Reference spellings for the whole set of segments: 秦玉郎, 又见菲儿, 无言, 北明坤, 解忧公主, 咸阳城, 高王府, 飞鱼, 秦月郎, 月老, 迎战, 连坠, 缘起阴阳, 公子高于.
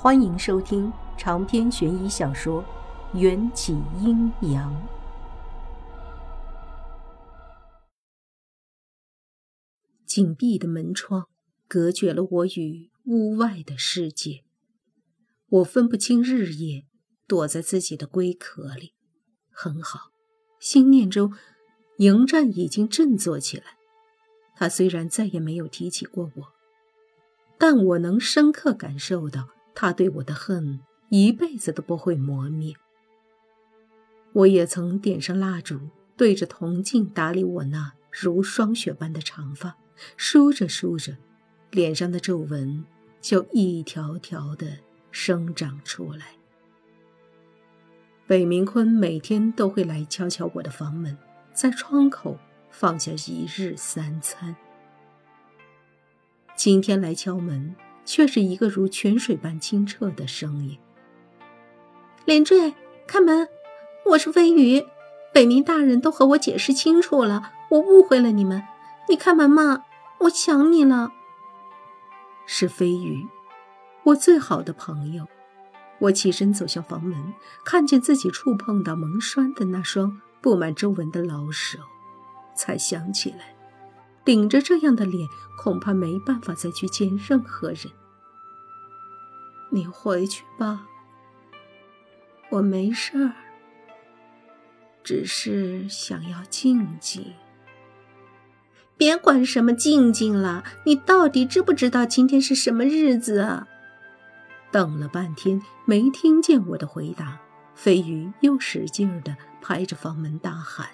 欢迎收听长篇悬疑小说《缘起阴阳》。紧闭的门窗隔绝了我与屋外的世界，我分不清日夜，躲在自己的龟壳里。很好，心念中迎战已经振作起来。他虽然再也没有提起过我，但我能深刻感受到他对我的恨一辈子都不会磨灭。我也曾点上蜡烛，对着铜镜打理我那如霜雪般的长发，梳着梳着，脸上的皱纹就一条条地生长出来。北明坤每天都会来敲敲我的房门，在窗口放下一日三餐。今天来敲门，却是一个如泉水般清澈的声音。连坠，开门，我是飞鱼，北明大人都和我解释清楚了，我误会了你们，你开门嘛，我想你了。是飞鱼，我最好的朋友。我起身走向房门，看见自己触碰到蒙栓的那双布满皱纹的老手，才想起来顶着这样的脸，恐怕没办法再去见任何人。你回去吧，我没事儿，只是想要静静。别管什么静静了，你到底知不知道今天是什么日子啊？等了半天没听见我的回答，飞鱼又使劲地拍着房门大喊。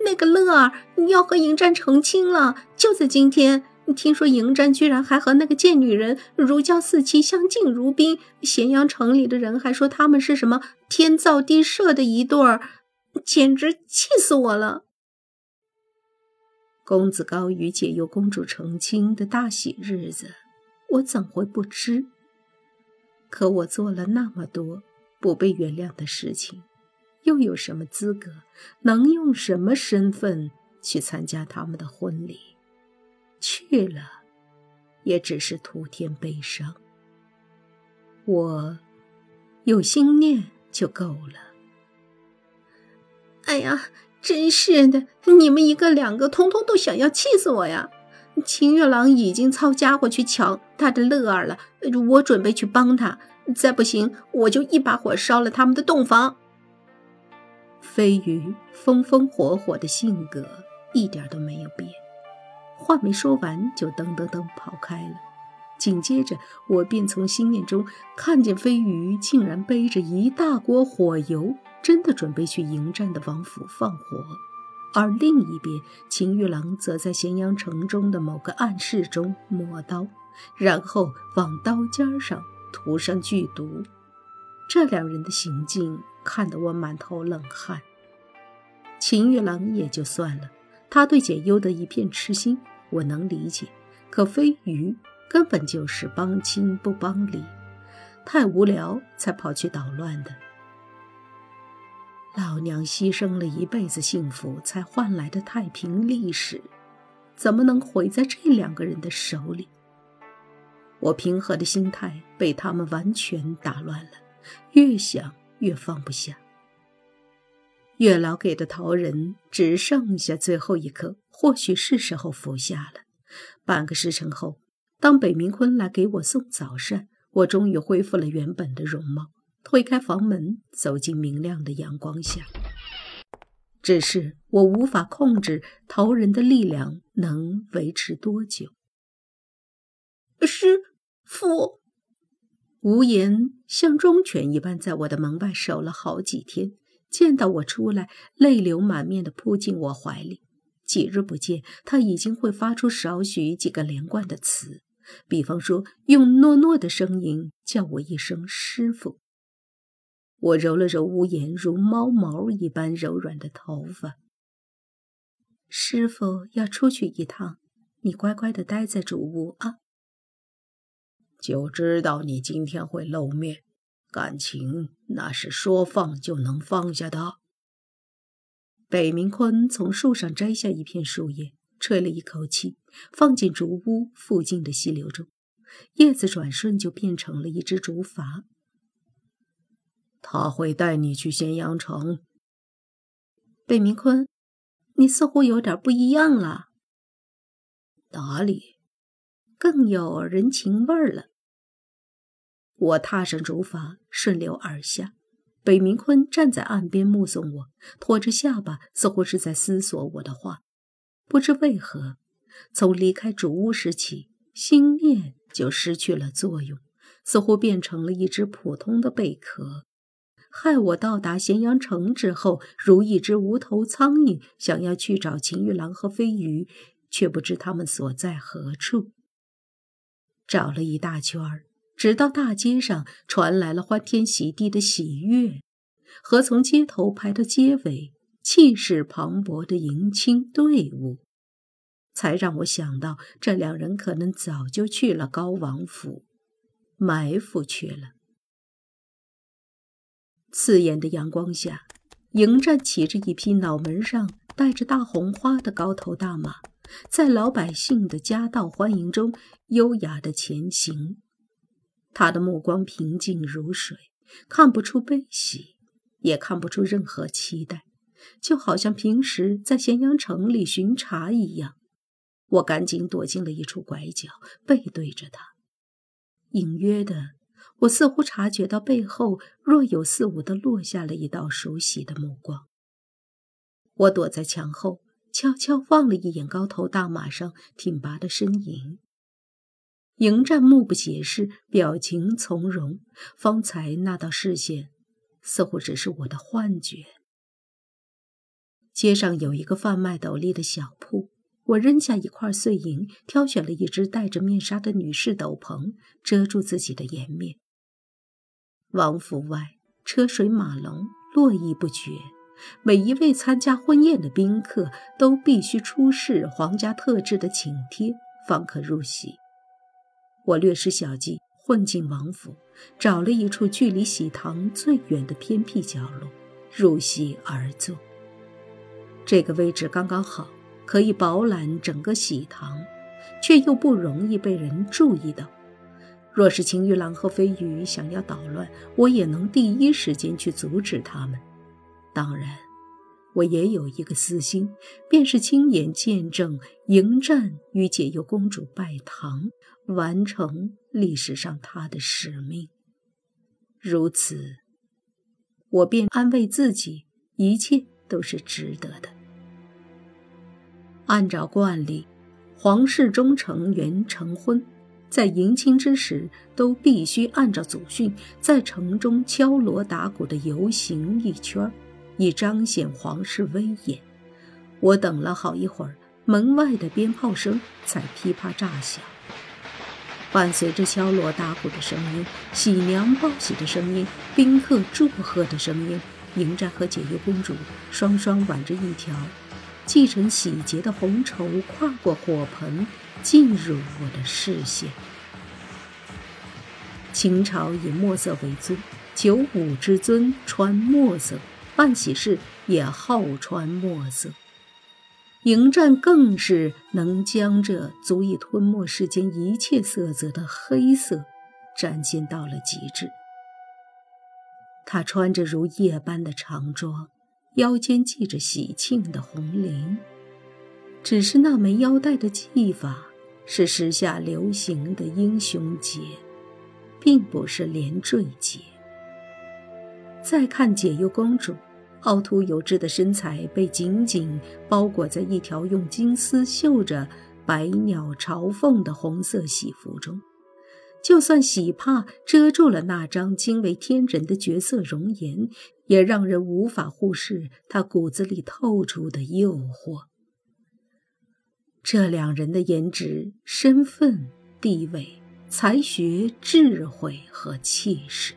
那个乐儿，你要和迎战成亲了，就在今天。听说迎战居然还和那个贱女人如胶似漆，相敬如宾，咸阳城里的人还说他们是什么天造地设的一对儿，简直气死我了。公子高于解忧公主成亲的大喜日子，我怎会不知？可我做了那么多不被原谅的事情，又有什么资格，能用什么身份去参加他们的婚礼？去了也只是徒添悲伤。我有心念就够了。哎呀，真是的，你们一个两个通通都想要气死我呀。秦月郎已经操家伙去抢他的乐儿了，我准备去帮他，再不行我就一把火烧了他们的洞房。飞鱼风风火火的性格一点都没有变，话没说完就噔噔噔跑开了。紧接着我便从心念中看见飞鱼竟然背着一大锅火油，真的准备去迎战的王府放火。而另一边，秦玉郎则在咸阳城中的某个暗室中磨刀，然后往刀尖上涂上剧毒。这两人的行径看得我满头冷汗。秦玉郎也就算了，他对解忧的一片痴心我能理解，可飞鱼根本就是帮亲不帮理，太无聊才跑去捣乱的。老娘牺牲了一辈子幸福才换来的太平历史，怎么能毁在这两个人的手里？我平和的心态被他们完全打乱了，越想越放不下。月老给的桃仁只剩下最后一颗，或许是时候服下了。半个时辰后，当北明坤来给我送早膳，我终于恢复了原本的容貌，推开房门走进明亮的阳光下。只是我无法控制桃仁的力量能维持多久。师父无言像忠犬一般在我的门外守了好几天，见到我出来泪流满面地扑进我怀里。几日不见，他已经会发出少许几个连贯的词，比方说用诺诺的声音叫我一声师父。我揉了揉无言如猫毛一般柔软的头发。师父要出去一趟，你乖乖地待在主屋啊。就知道你今天会露面，感情那是说放就能放下的。北明坤从树上摘下一片树叶，吹了一口气，放进竹屋附近的溪流中。叶子转瞬就变成了一只竹筏。他会带你去咸阳城。北明坤，你似乎有点不一样了。哪里，更有人情味儿了。我踏上竹筏，顺流而下。北明坤站在岸边目送我，拖着下巴，似乎是在思索我的话。不知为何，从离开主屋时起，心念就失去了作用，似乎变成了一只普通的贝壳，害我到达咸阳城之后，如一只无头苍蝇，想要去找秦玉郎和飞鱼，却不知他们所在何处。找了一大圈儿，直到大街上传来了欢天喜地的喜悦，和从街头排到街尾，气势磅礴的迎亲队伍，才让我想到这两人可能早就去了高王府，埋伏去了。刺眼的阳光下，迎战骑着一匹脑门上带着大红花的高头大马，在老百姓的夹道欢迎中优雅地前行。他的目光平静如水，看不出悲喜，也看不出任何期待，就好像平时在咸阳城里巡查一样。我赶紧躲进了一处拐角，背对着他。隐约的，我似乎察觉到背后若有似无地落下了一道熟悉的目光。我躲在墙后，悄悄望了一眼高头大马上挺拔的身影。迎战目不斜视，表情从容，方才那道视线似乎只是我的幻觉。街上有一个贩卖斗笠的小铺，我扔下一块碎银，挑选了一只戴着面纱的女士斗篷，遮住自己的颜面。王府外车水马龙，络绎不绝，每一位参加婚宴的宾客都必须出示皇家特制的请帖，方可入席。我略施小计，混进王府，找了一处距离喜堂最远的偏僻角落，入席而坐。这个位置刚刚好，可以饱览整个喜堂，却又不容易被人注意到。若是秦玉郎和飞鱼想要捣乱，我也能第一时间去阻止他们。当然，我也有一个私心，便是亲眼见证迎战与解忧公主拜堂，完成历史上她的使命。如此，我便安慰自己，一切都是值得的。按照惯例，皇室中成员成婚，在迎亲之时都必须按照祖训，在城中敲锣打鼓地游行一圈，以彰显皇室威严。我等了好一会儿，门外的鞭炮声才噼啪炸响，伴随着敲锣打鼓的声音、喜娘报喜的声音、宾客祝贺的声音，迎战和解忧公主双双挽着一条系成喜结的红绸，跨过火盆，进入我的视线。秦朝以墨色为尊，九五之尊穿墨色，办喜事也好穿墨色。迎战更是能将这足以吞没世间一切色泽的黑色展现到了极致。他穿着如夜般的长装，腰间系着喜庆的红绫，只是那枚腰带的系法是时下流行的英雄结，并不是连缀结。再看解忧公主，凹凸有致的身材被紧紧包裹在一条用金丝绣着百鸟朝凤的红色喜服中，就算喜帕遮住了那张惊为天人的绝色容颜，也让人无法忽视他骨子里透出的诱惑。这两人的颜值、身份、地位、才学、智慧和气势，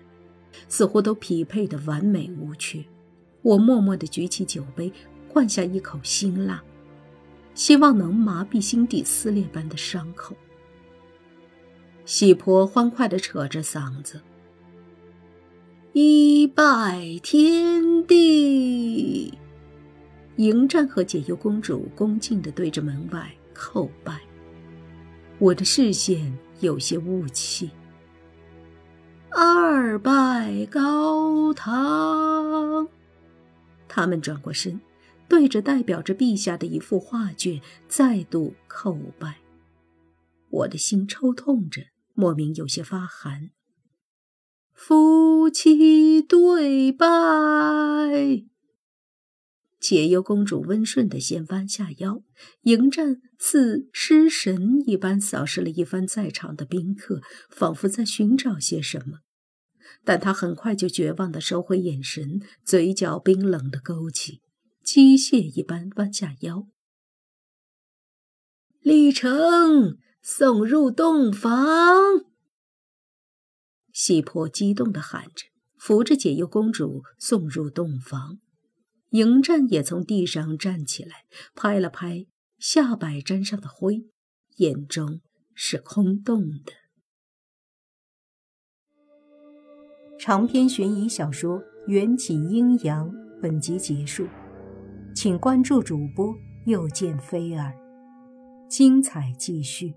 似乎都匹配得完美无缺。我默默地举起酒杯，灌下一口辛辣，希望能麻痹心底撕裂般的伤口。喜婆欢快地扯着嗓子，一拜天地。迎战和解忧公主恭敬地对着门外叩拜。我的视线有些雾气。二拜高堂，他们转过身，对着代表着陛下的一幅画卷再度叩拜。我的心抽痛着，莫名有些发寒。夫妻对拜，解忧公主温顺地先弯下腰，迎战似失神一般扫视了一番在场的宾客，仿佛在寻找些什么。但她很快就绝望地收回眼神，嘴角冰冷地勾起，机械一般弯下腰。李成，送入洞房！喜婆激动地喊着，扶着解忧公主送入洞房。迎战也从地上站起来，拍了拍下摆沾上的灰，眼中是空洞的。长篇悬疑小说《缘起阴阳》本集结束，请关注主播又见菲儿，精彩继续。